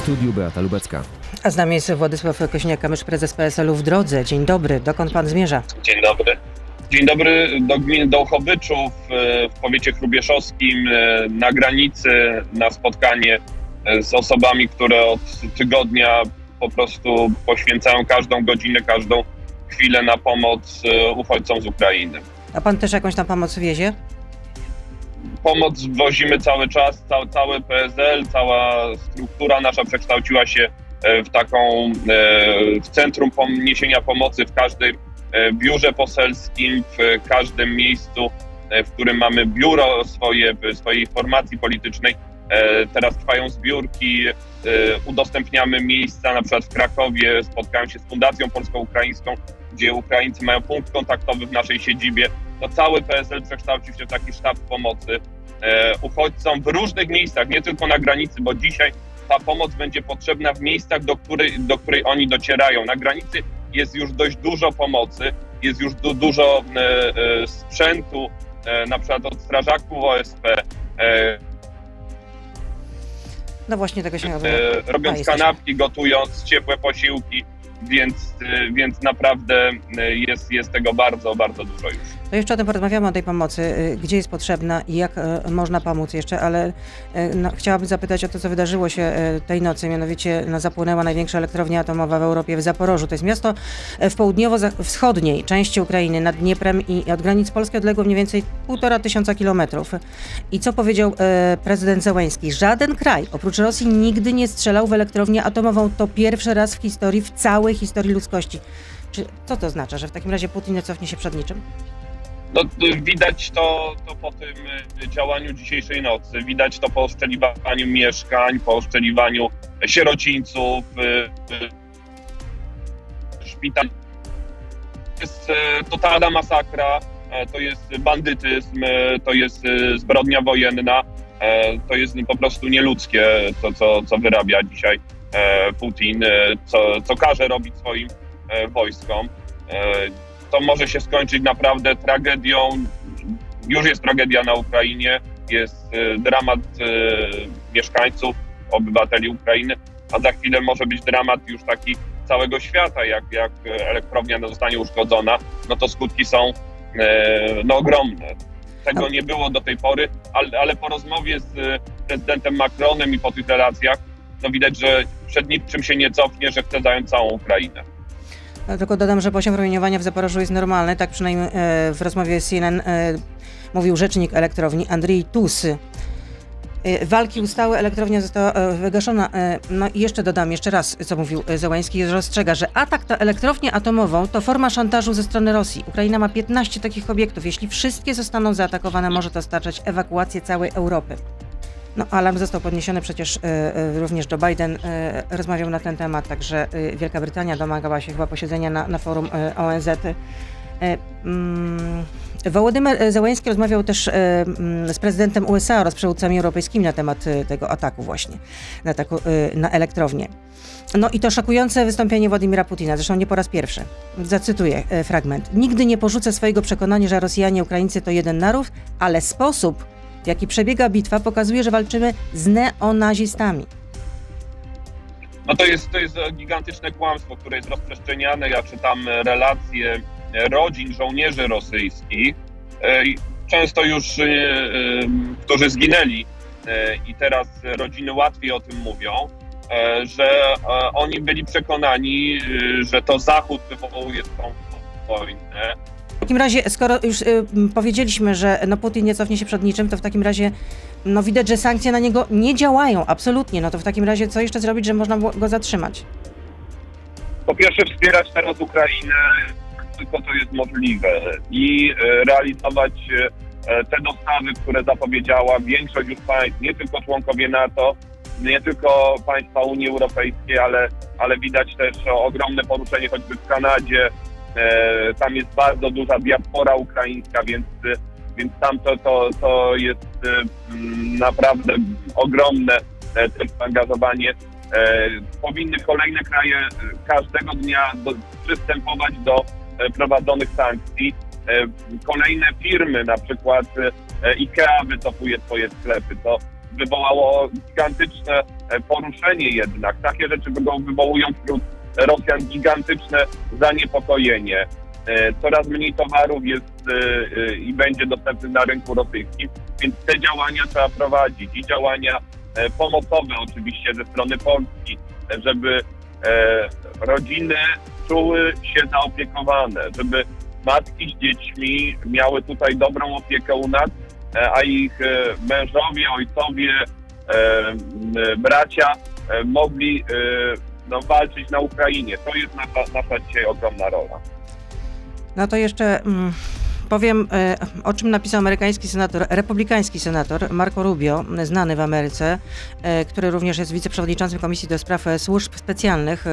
studiu Beata Lubecka. A z nami jest Władysław Kosiniak-Kamysz, prezes PSL-u w drodze. Dzień dobry, dokąd pan zmierza? Dzień dobry. Dzień dobry do gminy Dołchobyczu w powiecie chrubieszowskim na granicy na spotkanie z osobami, które od tygodnia po prostu poświęcają każdą godzinę, każdą chwilę na pomoc uchodźcom z Ukrainy. A pan też jakąś tam pomoc wiezie? Pomoc wozimy cały czas, cały PSL, cała struktura nasza przekształciła się w centrum niesienia pomocy w każdym biurze poselskim, w każdym miejscu, w którym mamy biuro swojej formacji politycznej. Teraz trwają zbiórki, udostępniamy miejsca, na przykład w Krakowie spotkałem się z Fundacją Polsko-Ukraińską, gdzie Ukraińcy mają punkt kontaktowy w naszej siedzibie. No, cały PSL przekształcił się w taki sztab pomocy uchodźcom w różnych miejscach, nie tylko na granicy, bo dzisiaj ta pomoc będzie potrzebna w miejscach, do której oni docierają. Na granicy jest już dość dużo pomocy, jest już dużo sprzętu, na przykład od strażaków OSP. No właśnie tego się robiąc kanapki, gotując ciepłe posiłki, więc naprawdę jest tego bardzo, bardzo dużo już. No jeszcze o tym porozmawiamy, o tej pomocy, gdzie jest potrzebna i jak można pomóc jeszcze, ale chciałabym zapytać o to, co wydarzyło się tej nocy, mianowicie zapłonęła największa elektrownia atomowa w Europie w Zaporożu. To jest miasto w południowo-wschodniej części Ukrainy, nad Dnieprem i od granic Polski odległo mniej więcej 1500 kilometrów. I co powiedział prezydent Zełenski? Żaden kraj oprócz Rosji nigdy nie strzelał w elektrownię atomową. To pierwszy raz w historii, w całej historii ludzkości. Co to oznacza, że w takim razie Putin nie cofnie się przed niczym? No, widać to po tym działaniu dzisiejszej nocy, widać to po oszczeliwaniu mieszkań, po oszczeliwaniu sierocińców, szpitali. To jest totalna masakra, to jest bandytyzm, to jest zbrodnia wojenna, to jest po prostu nieludzkie to, co wyrabia dzisiaj Putin, co każe robić swoim wojskom. To może się skończyć naprawdę tragedią. Już jest tragedia na Ukrainie, jest dramat mieszkańców, obywateli Ukrainy, a za chwilę może być dramat już taki całego świata, jak elektrownia zostanie uszkodzona, no to skutki są ogromne. Tego nie było do tej pory, ale po rozmowie z prezydentem Macronem i po tych relacjach, no widać, że przed niczym się nie cofnie, że chce zająć całą Ukrainę. Tylko dodam, że poziom promieniowania w Zaporożu jest normalny, tak przynajmniej w rozmowie z CNN mówił rzecznik elektrowni Andrii Tusy. Walki ustały, elektrownia została wygaszona. No i jeszcze raz, co mówił Zełenski, rozstrzega, że atak na elektrownię atomową to forma szantażu ze strony Rosji. Ukraina ma 15 takich obiektów. Jeśli wszystkie zostaną zaatakowane, może to oznaczać ewakuację całej Europy. No, alarm został podniesiony przecież również Joe Biden rozmawiał na ten temat, także Wielka Brytania domagała się chyba posiedzenia na forum ONZ. Wołodymyr Zełenski rozmawiał też z prezydentem USA oraz przywódcami europejskimi na temat tego ataku właśnie, na elektrownię. No i to szokujące wystąpienie Władimira Putina, zresztą nie po raz pierwszy. Zacytuję fragment. Nigdy nie porzucę swojego przekonania, że Rosjanie i Ukraińcy to jeden naród, ale sposób, w jaki przebiega bitwa, pokazuje, że walczymy z neonazistami. No to jest gigantyczne kłamstwo, które jest rozprzestrzeniane. Ja czytam relacje rodzin żołnierzy rosyjskich, często już, którzy zginęli i teraz rodziny łatwiej o tym mówią, że oni byli przekonani, że to Zachód wywołuje tą wojnę. W takim razie, skoro już powiedzieliśmy, że Putin nie cofnie się przed niczym, to w takim razie widać, że sankcje na niego nie działają absolutnie. No to w takim razie co jeszcze zrobić, że można go zatrzymać? Po pierwsze wspierać teraz Ukrainę, tylko to jest możliwe i realizować te dostawy, które zapowiedziała większość już państw, nie tylko członkowie NATO, nie tylko państwa Unii Europejskiej, ale widać też ogromne poruszenie choćby w Kanadzie. Tam jest bardzo duża diaspora ukraińska, więc tam to jest naprawdę ogromne zaangażowanie. Powinny kolejne kraje każdego dnia przystępować do prowadzonych sankcji. Kolejne firmy, na przykład IKEA wycofuje swoje sklepy. To wywołało gigantyczne poruszenie jednak. Takie rzeczy wywołują wśród Rosjan gigantyczne zaniepokojenie. Coraz mniej towarów jest i będzie dostępnych na rynku rosyjskim, więc te działania trzeba prowadzić i działania pomocowe oczywiście ze strony Polski, żeby rodziny czuły się zaopiekowane, żeby matki z dziećmi miały tutaj dobrą opiekę u nas, a ich mężowie, ojcowie, bracia mogli walczyć na Ukrainie. To jest nasza dzisiaj ogromna rola. No to jeszcze powiem, o czym napisał republikański senator Marco Rubio, znany w Ameryce, który również jest wiceprzewodniczącym Komisji do Spraw Służb Specjalnych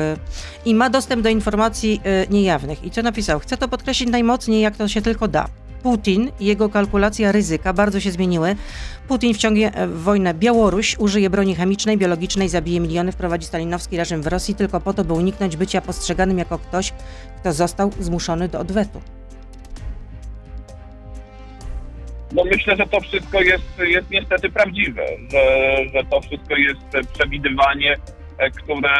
i ma dostęp do informacji niejawnych. I co napisał? Chcę to podkreślić najmocniej, jak to się tylko da. Putin i jego kalkulacja ryzyka bardzo się zmieniły. Putin wciągnie w wojnę Białoruś, użyje broni chemicznej, biologicznej, zabije miliony, wprowadzi stalinowski reżim w Rosji tylko po to, by uniknąć bycia postrzeganym jako ktoś, kto został zmuszony do odwetu. No myślę, że to wszystko jest niestety prawdziwe, że to wszystko jest przewidywanie, które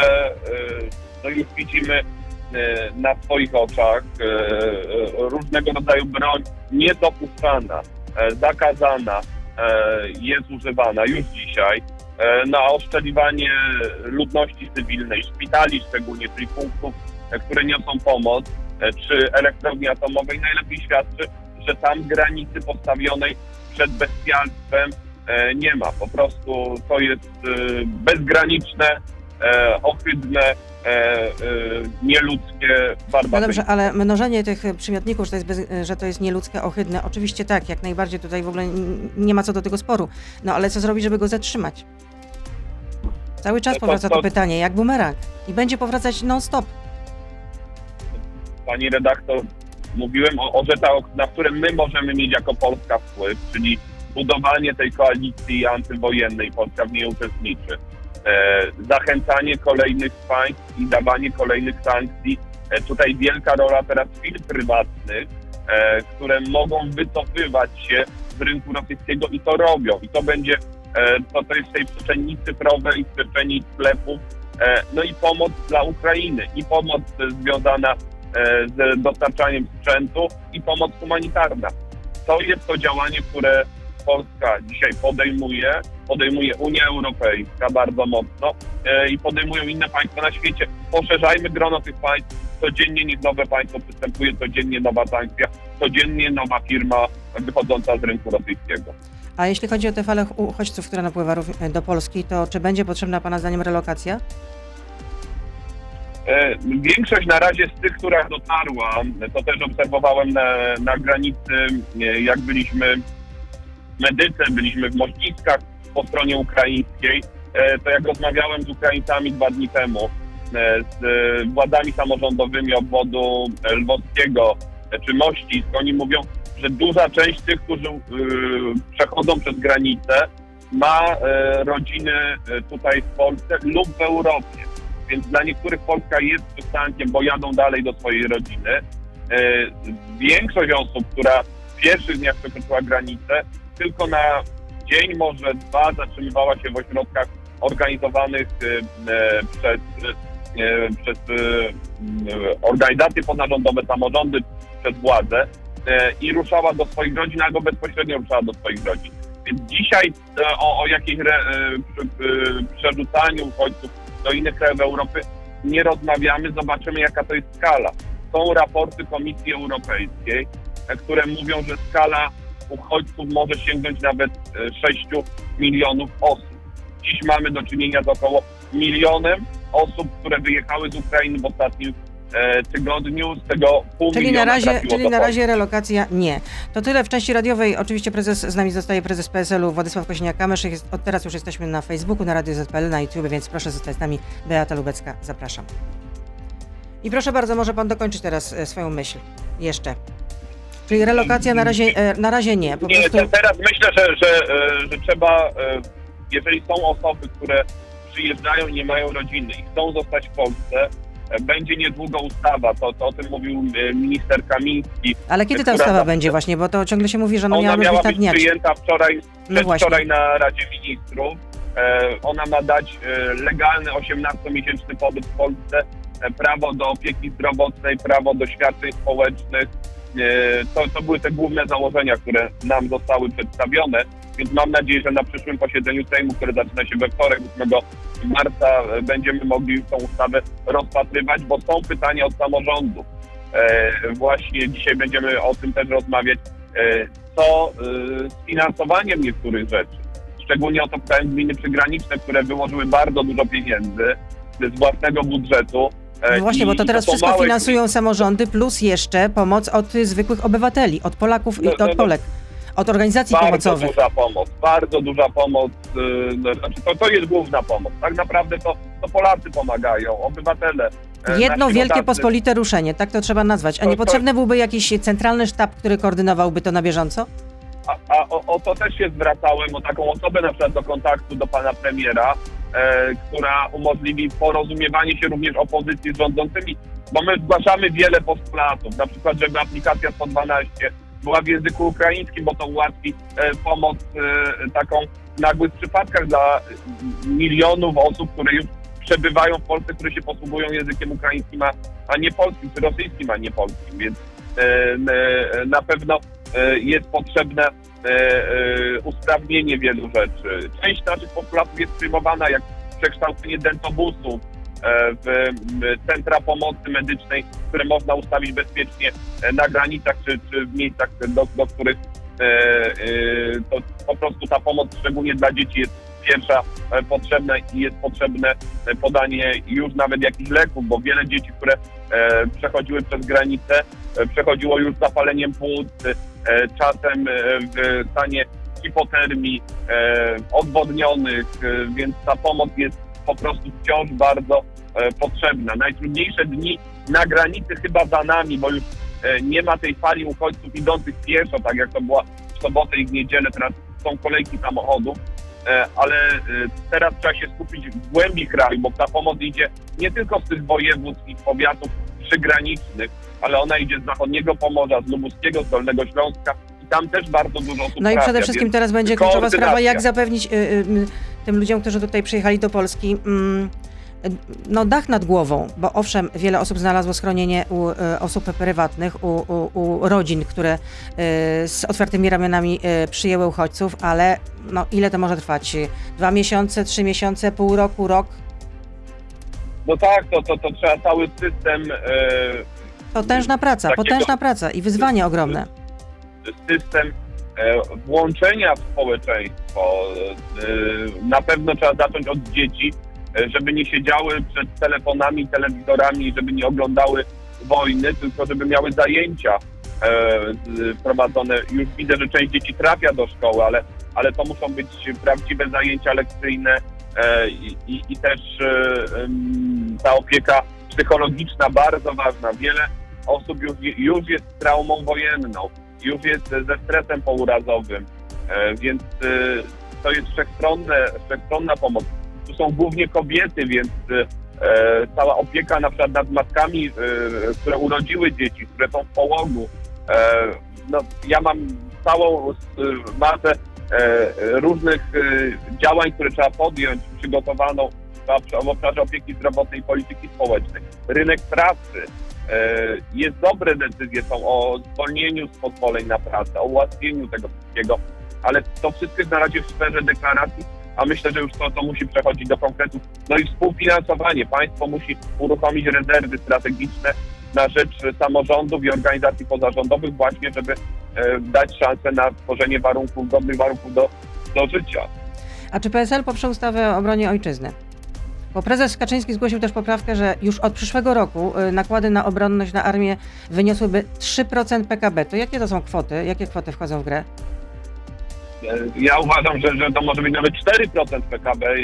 już widzimy na swoich oczach. Różnego rodzaju broń niedopuszczana, zakazana jest używana już dzisiaj na oszczeliwanie ludności cywilnej, szpitali szczególnie, czyli punktów, które niosą pomoc, czy elektrowni atomowej. Najlepiej świadczy, że tam granicy postawionej przed bestialstwem nie ma. Po prostu to jest bezgraniczne, ohydne, nieludzkie, barbarzyńskie. No dobrze, ale mnożenie tych przymiotników, że to jest nieludzkie, ohydne, oczywiście tak, jak najbardziej tutaj w ogóle nie ma co do tego sporu. No ale co zrobić, żeby go zatrzymać? Cały czas powraca to pytanie, jak bumerang. I będzie powracać non-stop. Pani redaktor, mówiłem o rzeczach, na które my możemy mieć jako Polska wpływ, czyli budowanie tej koalicji antywojennej, Polska w niej uczestniczy. Zachęcanie kolejnych państw i dawanie kolejnych sankcji. Tutaj wielka rola teraz firm prywatnych, które mogą wycofywać się z rynku rosyjskiego i to robią. I to będzie, to jest w tej przestrzeni cyfrowej, w przestrzeni sklepów. No i pomoc dla Ukrainy, i pomoc związana z dostarczaniem sprzętu i pomoc humanitarna. To jest to działanie, które Polska dzisiaj podejmuje Unia Europejska bardzo mocno i podejmują inne państwa na świecie. Poszerzajmy grono tych państw. Codziennie niech nowe państwo przystępuje, codziennie nowa sankcja, codziennie nowa firma wychodząca z rynku rosyjskiego. A jeśli chodzi o tę falę uchodźców, która napływa do Polski, to czy będzie potrzebna Pana zdaniem relokacja? Większość na razie z tych, która dotarła, to też obserwowałem na granicy, jak byliśmy w Medyce, byliśmy w Mościskach po stronie ukraińskiej, to jak rozmawiałem z Ukraińcami 2 dni temu, z władzami samorządowymi obwodu lwowskiego czy Mościsk, oni mówią, że duża część tych, którzy przechodzą przez granicę, ma rodziny tutaj w Polsce lub w Europie. Więc dla niektórych Polska jest przystankiem, bo jadą dalej do swojej rodziny. Większość osób, która w pierwszych dniach przekroczyła granicę, tylko na dzień, może 2 zatrzymywała się w ośrodkach organizowanych przez organizacje pozarządowe, samorządy, przez władzę i ruszała do swoich rodzin, albo bezpośrednio ruszała do swoich rodzin. Więc dzisiaj o jakimś przerzucaniu uchodźców do innych krajów Europy nie rozmawiamy, zobaczymy, jaka to jest skala. Są raporty Komisji Europejskiej, które mówią, że skala uchodźców może sięgnąć nawet 6 milionów osób. Dziś mamy do czynienia z około 1 milionem osób, które wyjechały z Ukrainy w ostatnim tygodniu, z tego pół miliona trafiło do Polski. Czyli na razie relokacja nie. To tyle w części radiowej. Oczywiście z nami zostaje prezes PSL-u Władysław Kosiniak-Kamysz. Od teraz już jesteśmy na Facebooku, na Radiu ZPL, na YouTube, więc proszę zostać z nami. Beata Lubecka, zapraszam. I proszę bardzo, może pan dokończyć teraz swoją myśl jeszcze. Czyli relokacja na razie nie. Nie, teraz myślę, że trzeba, jeżeli są osoby, które przyjeżdżają i nie mają rodziny i chcą zostać w Polsce, będzie niedługo ustawa, to o tym mówił minister Kamiński. Ale kiedy ta ustawa będzie właśnie, bo to ciągle się mówi, że ona miała być przyjęta wczoraj na Radzie Ministrów. Ona ma dać legalny 18-miesięczny pobyt w Polsce, prawo do opieki zdrowotnej, prawo do świadczeń społecznych. To były te główne założenia, które nam zostały przedstawione, więc mam nadzieję, że na przyszłym posiedzeniu Sejmu, które zaczyna się we wtorek, 8 marca, będziemy mogli tą ustawę rozpatrywać, bo są pytania od samorządów. Właśnie dzisiaj będziemy o tym też rozmawiać, co z finansowaniem niektórych rzeczy. Szczególnie o to pytałem gminy przygraniczne, które wyłożyły bardzo dużo pieniędzy z własnego budżetu. No właśnie, bo to teraz to wszystko finansują samorządy, plus jeszcze pomoc od zwykłych obywateli, od Polaków i od Polek, od organizacji pomocowych. Bardzo duża pomoc, znaczy to jest główna pomoc. Tak naprawdę to Polacy pomagają, obywatele. Jedno wielkie pospolite ruszenie, tak to trzeba nazwać. A niepotrzebny byłby jakiś centralny sztab, który koordynowałby to na bieżąco? A o to też się zwracałem, o taką osobę na przykład do kontaktu do pana premiera, która umożliwi porozumiewanie się również opozycji z rządzącymi, bo my zgłaszamy wiele postulatów, na przykład, żeby aplikacja 112 była w języku ukraińskim, bo to ułatwi pomoc taką w nagłych przypadkach dla milionów osób, które już przebywają w Polsce, które się posługują językiem ukraińskim, a nie polskim, czy rosyjskim, a nie polskim, więc na pewno jest potrzebne usprawnienie wielu rzeczy. Część naszych postulatów jest przyjmowana, jak przekształcenie dentobusów w centra pomocy medycznej, które można ustawić bezpiecznie na granicach czy w miejscach, do których to po prostu ta pomoc, szczególnie dla dzieci, jest pierwsza potrzebna i jest potrzebne podanie już nawet jakichś leków, bo wiele dzieci, które przechodziły przez granicę, przechodziło już z zapaleniem płuc, czasem w stanie hipotermii, odwodnionych, więc ta pomoc jest po prostu wciąż bardzo potrzebna. Najtrudniejsze dni na granicy chyba za nami, bo już nie ma tej fali uchodźców idących pieszo, tak jak to była w sobotę i w niedzielę, teraz są kolejki samochodów, ale teraz trzeba się skupić w głębi kraju, bo ta pomoc idzie nie tylko z tych województw i powiatów przygranicznych, ale ona idzie z zachodniego Pomorza, z lubuskiego, z Dolnego Śląska i tam też bardzo dużo osób. No i przede wszystkim teraz będzie kluczowa sprawa, jak zapewnić tym ludziom, którzy tutaj przyjechali do Polski, dach nad głową, bo owszem, wiele osób znalazło schronienie u osób prywatnych, u rodzin, które z otwartymi ramionami przyjęły uchodźców, ale ile to może trwać? 2 miesiące, 3 miesiące, pół roku, rok? No tak, to trzeba cały system... Potężna praca i wyzwania ogromne. System włączenia w społeczeństwo. Na pewno trzeba zacząć od dzieci, żeby nie siedziały przed telefonami, telewizorami, żeby nie oglądały wojny, tylko żeby miały zajęcia prowadzone. Już widzę, że część dzieci trafia do szkoły, ale to muszą być prawdziwe zajęcia lekcyjne i też ta opieka psychologiczna bardzo ważna. Wiele osób już jest z traumą wojenną, już jest ze stresem pourazowym, więc to jest wszechstronna pomoc. Tu są głównie kobiety, więc cała opieka na przykład nad matkami, które urodziły dzieci, które są w połogu. Ja mam całą masę różnych działań, które trzeba podjąć, przygotowaną w obszarze opieki zdrowotnej i polityki społecznej. Rynek pracy. Jest dobre decyzje, są o zwolnieniu z pozwoleń na pracę, o ułatwieniu tego wszystkiego, ale to wszystko jest na razie w sferze deklaracji, a myślę, że już to musi przechodzić do konkretów. No i współfinansowanie. Państwo musi uruchomić rezerwy strategiczne na rzecz samorządów i organizacji pozarządowych właśnie, żeby dać szansę na tworzenie godnych warunków do życia. A czy PSL poprze ustawę o obronie ojczyzny? Bo prezes Kaczyński zgłosił też poprawkę, że już od przyszłego roku nakłady na obronność, na armię wyniosłyby 3% PKB. To jakie to są kwoty? Jakie kwoty wchodzą w grę? Ja uważam, że to może być nawet 4% PKB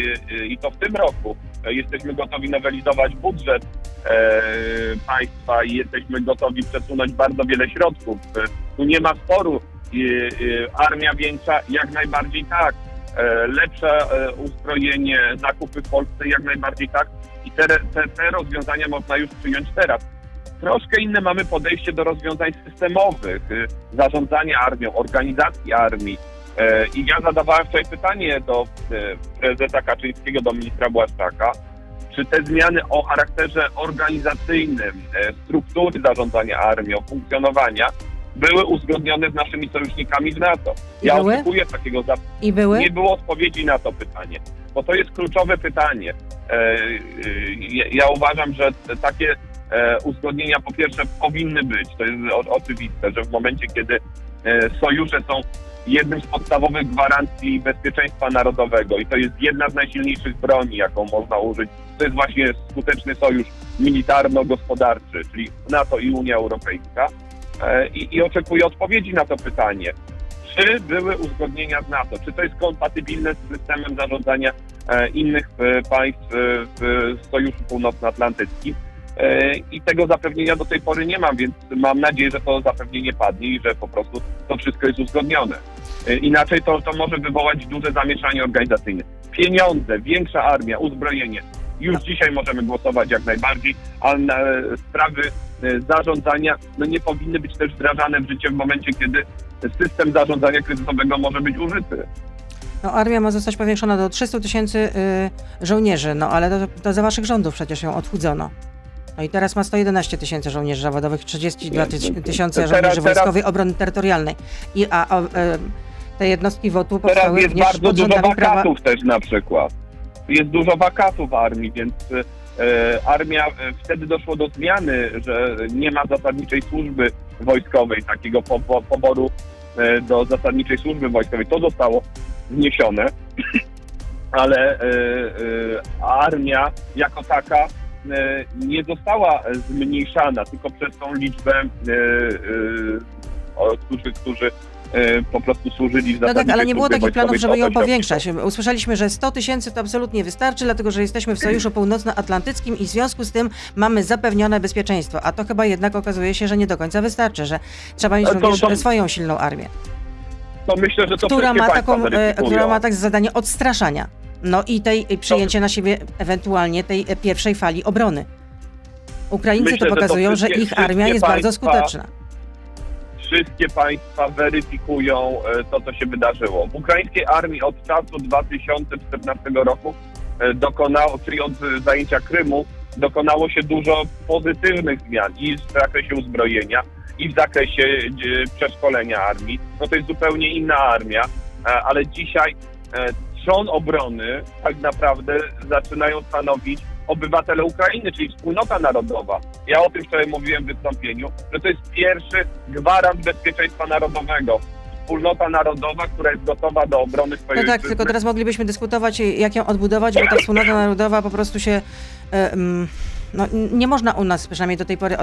i to w tym roku. Jesteśmy gotowi nowelizować budżet państwa i jesteśmy gotowi przesunąć bardzo wiele środków. Tu nie ma sporu. Armia większa jak najbardziej tak. Lepsze uzbrojenie, zakupy w Polsce jak najbardziej tak i te rozwiązania można już przyjąć teraz. Troszkę inne mamy podejście do rozwiązań systemowych, zarządzania armią, organizacji armii, I ja zadawałem wczoraj pytanie do prezesa Kaczyńskiego, do ministra Błaszczaka, czy te zmiany o charakterze organizacyjnym, struktury zarządzania armią, funkcjonowania były uzgodnione z naszymi sojusznikami z NATO. Ja oczekuję takiego zapytania. Nie było odpowiedzi na to pytanie, bo to jest kluczowe pytanie. Ja uważam, że takie uzgodnienia po pierwsze powinny być. To jest oczywiste, że w momencie, kiedy sojusze są jednym z podstawowych gwarancji bezpieczeństwa narodowego i to jest jedna z najsilniejszych broni, jaką można użyć, to jest właśnie skuteczny sojusz militarno-gospodarczy, czyli NATO i Unia Europejska. I oczekuję odpowiedzi na to pytanie, czy były uzgodnienia z NATO, czy to jest kompatybilne z systemem zarządzania innych państw w Sojuszu Północnoatlantyckim. I tego zapewnienia do tej pory nie mam, więc mam nadzieję, że to zapewnienie padnie i że po prostu to wszystko jest uzgodnione. Inaczej to może wywołać duże zamieszanie organizacyjne. Pieniądze, większa armia, uzbrojenie. Już dzisiaj możemy głosować jak najbardziej, ale sprawy zarządzania nie powinny być też wdrażane w życie w momencie, kiedy system zarządzania kryzysowego może być użyty. Armia ma zostać powiększona do 300 000 żołnierzy, ale to za waszych rządów przecież ją odchudzono. I teraz ma 111 000 żołnierzy zawodowych, 32 000 żołnierzy wojskowej obrony terytorialnej. Te jednostki WOT-u powstały również pod rządami prawa. Teraz jest bardzo dużo wakatów też na przykład. Jest dużo wakatów w armii, więc armia, wtedy doszło do zmiany, że nie ma zasadniczej służby wojskowej, takiego poboru do zasadniczej służby wojskowej. To zostało zniesione, ale armia jako taka nie została zmniejszana, tylko przez tą liczbę, którzy po prostu służyli w zasadniczej. Ale nie było takich planów, żeby ją powiększać. Usłyszeliśmy, że 100 000 to absolutnie wystarczy, dlatego że jesteśmy w Sojuszu Północnoatlantyckim i w związku z tym mamy zapewnione bezpieczeństwo. A to chyba jednak okazuje się, że nie do końca wystarczy, że trzeba mieć również swoją silną armię. To myślę, że to która ma tak zadanie odstraszania. I przyjęcie na siebie ewentualnie tej pierwszej fali obrony. Ukraińcy pokazują, że ich armia jest bardzo skuteczna. Wszystkie państwa weryfikują to, co się wydarzyło. W ukraińskiej armii od czasu 2014 roku, czyli od zajęcia Krymu, dokonało się dużo pozytywnych zmian i w zakresie uzbrojenia, i w zakresie przeszkolenia armii. To jest zupełnie inna armia, ale dzisiaj trzon obrony tak naprawdę zaczynają stanowić obywatele Ukrainy, czyli wspólnota narodowa. Ja o tym wczoraj mówiłem w wystąpieniu, że to jest pierwszy gwarant bezpieczeństwa narodowego. Wspólnota narodowa, która jest gotowa do obrony swojej ojczyzny. Tylko teraz moglibyśmy dyskutować, jak ją odbudować, bo ta wspólnota narodowa po prostu się... nie można u nas, przynajmniej do tej pory,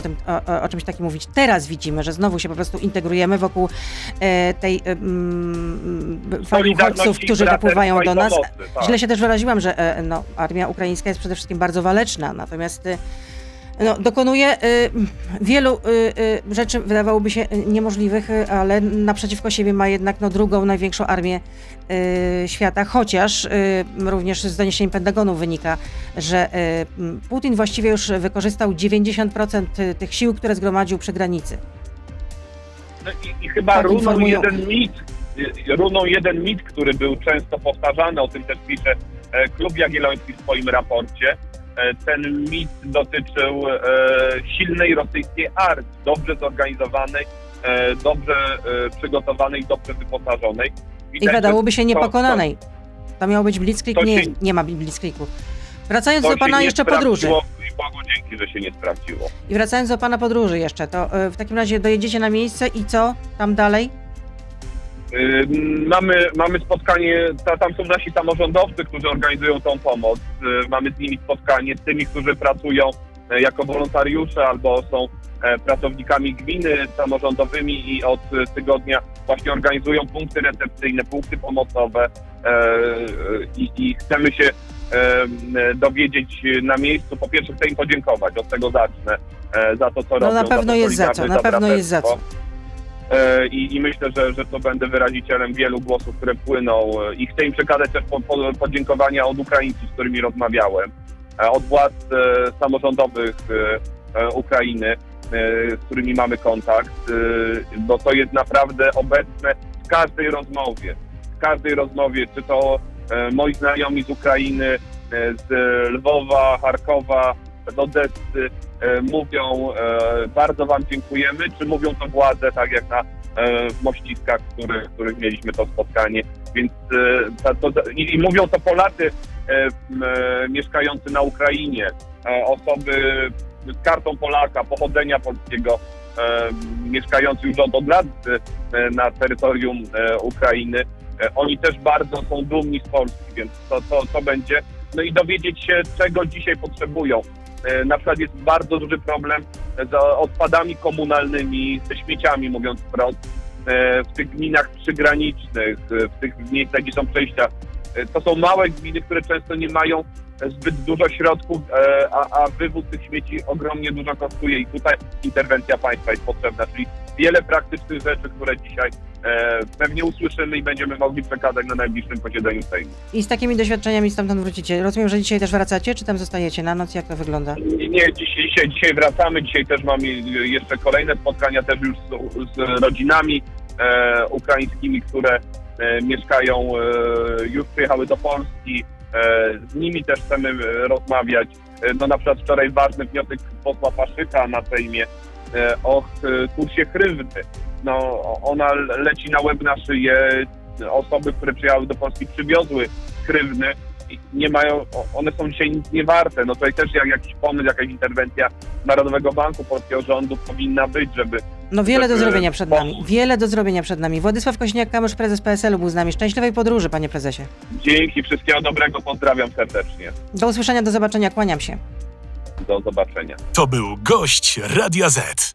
o czymś takim mówić. Teraz widzimy, że znowu się po prostu integrujemy wokół tej fali uchodźców, którzy dopływają do nas. Tak. Źle się też wyraziłam, że armia ukraińska jest przede wszystkim bardzo waleczna, natomiast dokonuje wielu rzeczy, wydawałoby się niemożliwych, ale naprzeciwko siebie ma jednak drugą największą armię świata, chociaż również z doniesień Pentagonu wynika, że Putin właściwie już wykorzystał 90% tych sił, które zgromadził przy granicy. I chyba tak runął jeden mit, który był często powtarzany, o tym też pisze Klub Jagielloński w swoim raporcie. Ten mit dotyczył silnej rosyjskiej armii, dobrze zorganizowanej, dobrze przygotowanej, dobrze wyposażonej. I wydałoby się niepokonanej. To miał być Blitzkrieg, nie ma Blitzkriegu. Wracając do pana jeszcze podróży. I Bogu dzięki, że się nie sprawdziło. I wracając do pana podróży jeszcze, to w takim razie dojedziecie na miejsce i co tam dalej? Mamy spotkanie, tam są nasi samorządowcy, którzy organizują tą pomoc. Mamy z nimi spotkanie, z tymi, którzy pracują jako wolontariusze albo są pracownikami gminy samorządowymi i od tygodnia właśnie organizują punkty recepcyjne, punkty pomocowe i chcemy się dowiedzieć na miejscu. Po pierwsze chcę im podziękować, od tego zacznę, za to, co robią. Na pewno jest za co. I myślę, że to będę wyrazicielem wielu głosów, które płyną i chcę im przekazać też podziękowania od Ukraińców, z którymi rozmawiałem, od władz samorządowych Ukrainy, z którymi mamy kontakt, bo to jest naprawdę obecne w każdej rozmowie. każdej rozmowie, czy to moi znajomi z Ukrainy, z Lwowa, Charkowa, z Odessy mówią bardzo wam dziękujemy, czy mówią to władze, tak jak na Mościskach, w których mieliśmy to spotkanie. Więc i mówią to Polacy mieszkający na Ukrainie, osoby z kartą Polaka, pochodzenia polskiego, mieszkający już od lat na terytorium Ukrainy. Oni też bardzo są dumni z Polski, więc to będzie. No i dowiedzieć się, czego dzisiaj potrzebują. Na przykład jest bardzo duży problem z odpadami komunalnymi, ze śmieciami, mówiąc wprost, w tych gminach przygranicznych, w tych miejscach, gdzie są przejścia. To są małe gminy, które często nie mają zbyt dużo środków, a wywóz tych śmieci ogromnie dużo kosztuje i tutaj interwencja państwa jest potrzebna, czyli wiele praktycznych rzeczy, które dzisiaj pewnie usłyszymy i będziemy mogli przekazać na najbliższym posiedzeniu Sejmu. I z takimi doświadczeniami stamtąd wrócicie. Rozumiem, że dzisiaj też wracacie, czy tam zostajecie na noc? Jak to wygląda? Nie, dzisiaj wracamy. Dzisiaj też mamy jeszcze kolejne spotkania też już z rodzinami ukraińskimi, które mieszkają, już przyjechały do Polski. Z nimi też chcemy rozmawiać. No na przykład wczoraj ważny wniosek posła Paszyka na Sejmie o kursie krywdy. No, ona leci na łeb na szyję. Osoby, które przyjechały do Polski, przywiozły krywny i nie mają, one są dzisiaj nic nie warte. No tutaj też jakiś pomysł, jakaś interwencja Narodowego Banku Polskiego, rządu powinna być, żeby... No wiele do zrobienia przed nami. Wiele do zrobienia przed nami. Władysław Kosiniak-Kamysz, prezes PSL-u, był z nami. Szczęśliwej podróży, panie prezesie. Dzięki, wszystkiego dobrego, pozdrawiam serdecznie. Do usłyszenia, do zobaczenia, kłaniam się. Do zobaczenia. To był gość Radia Z.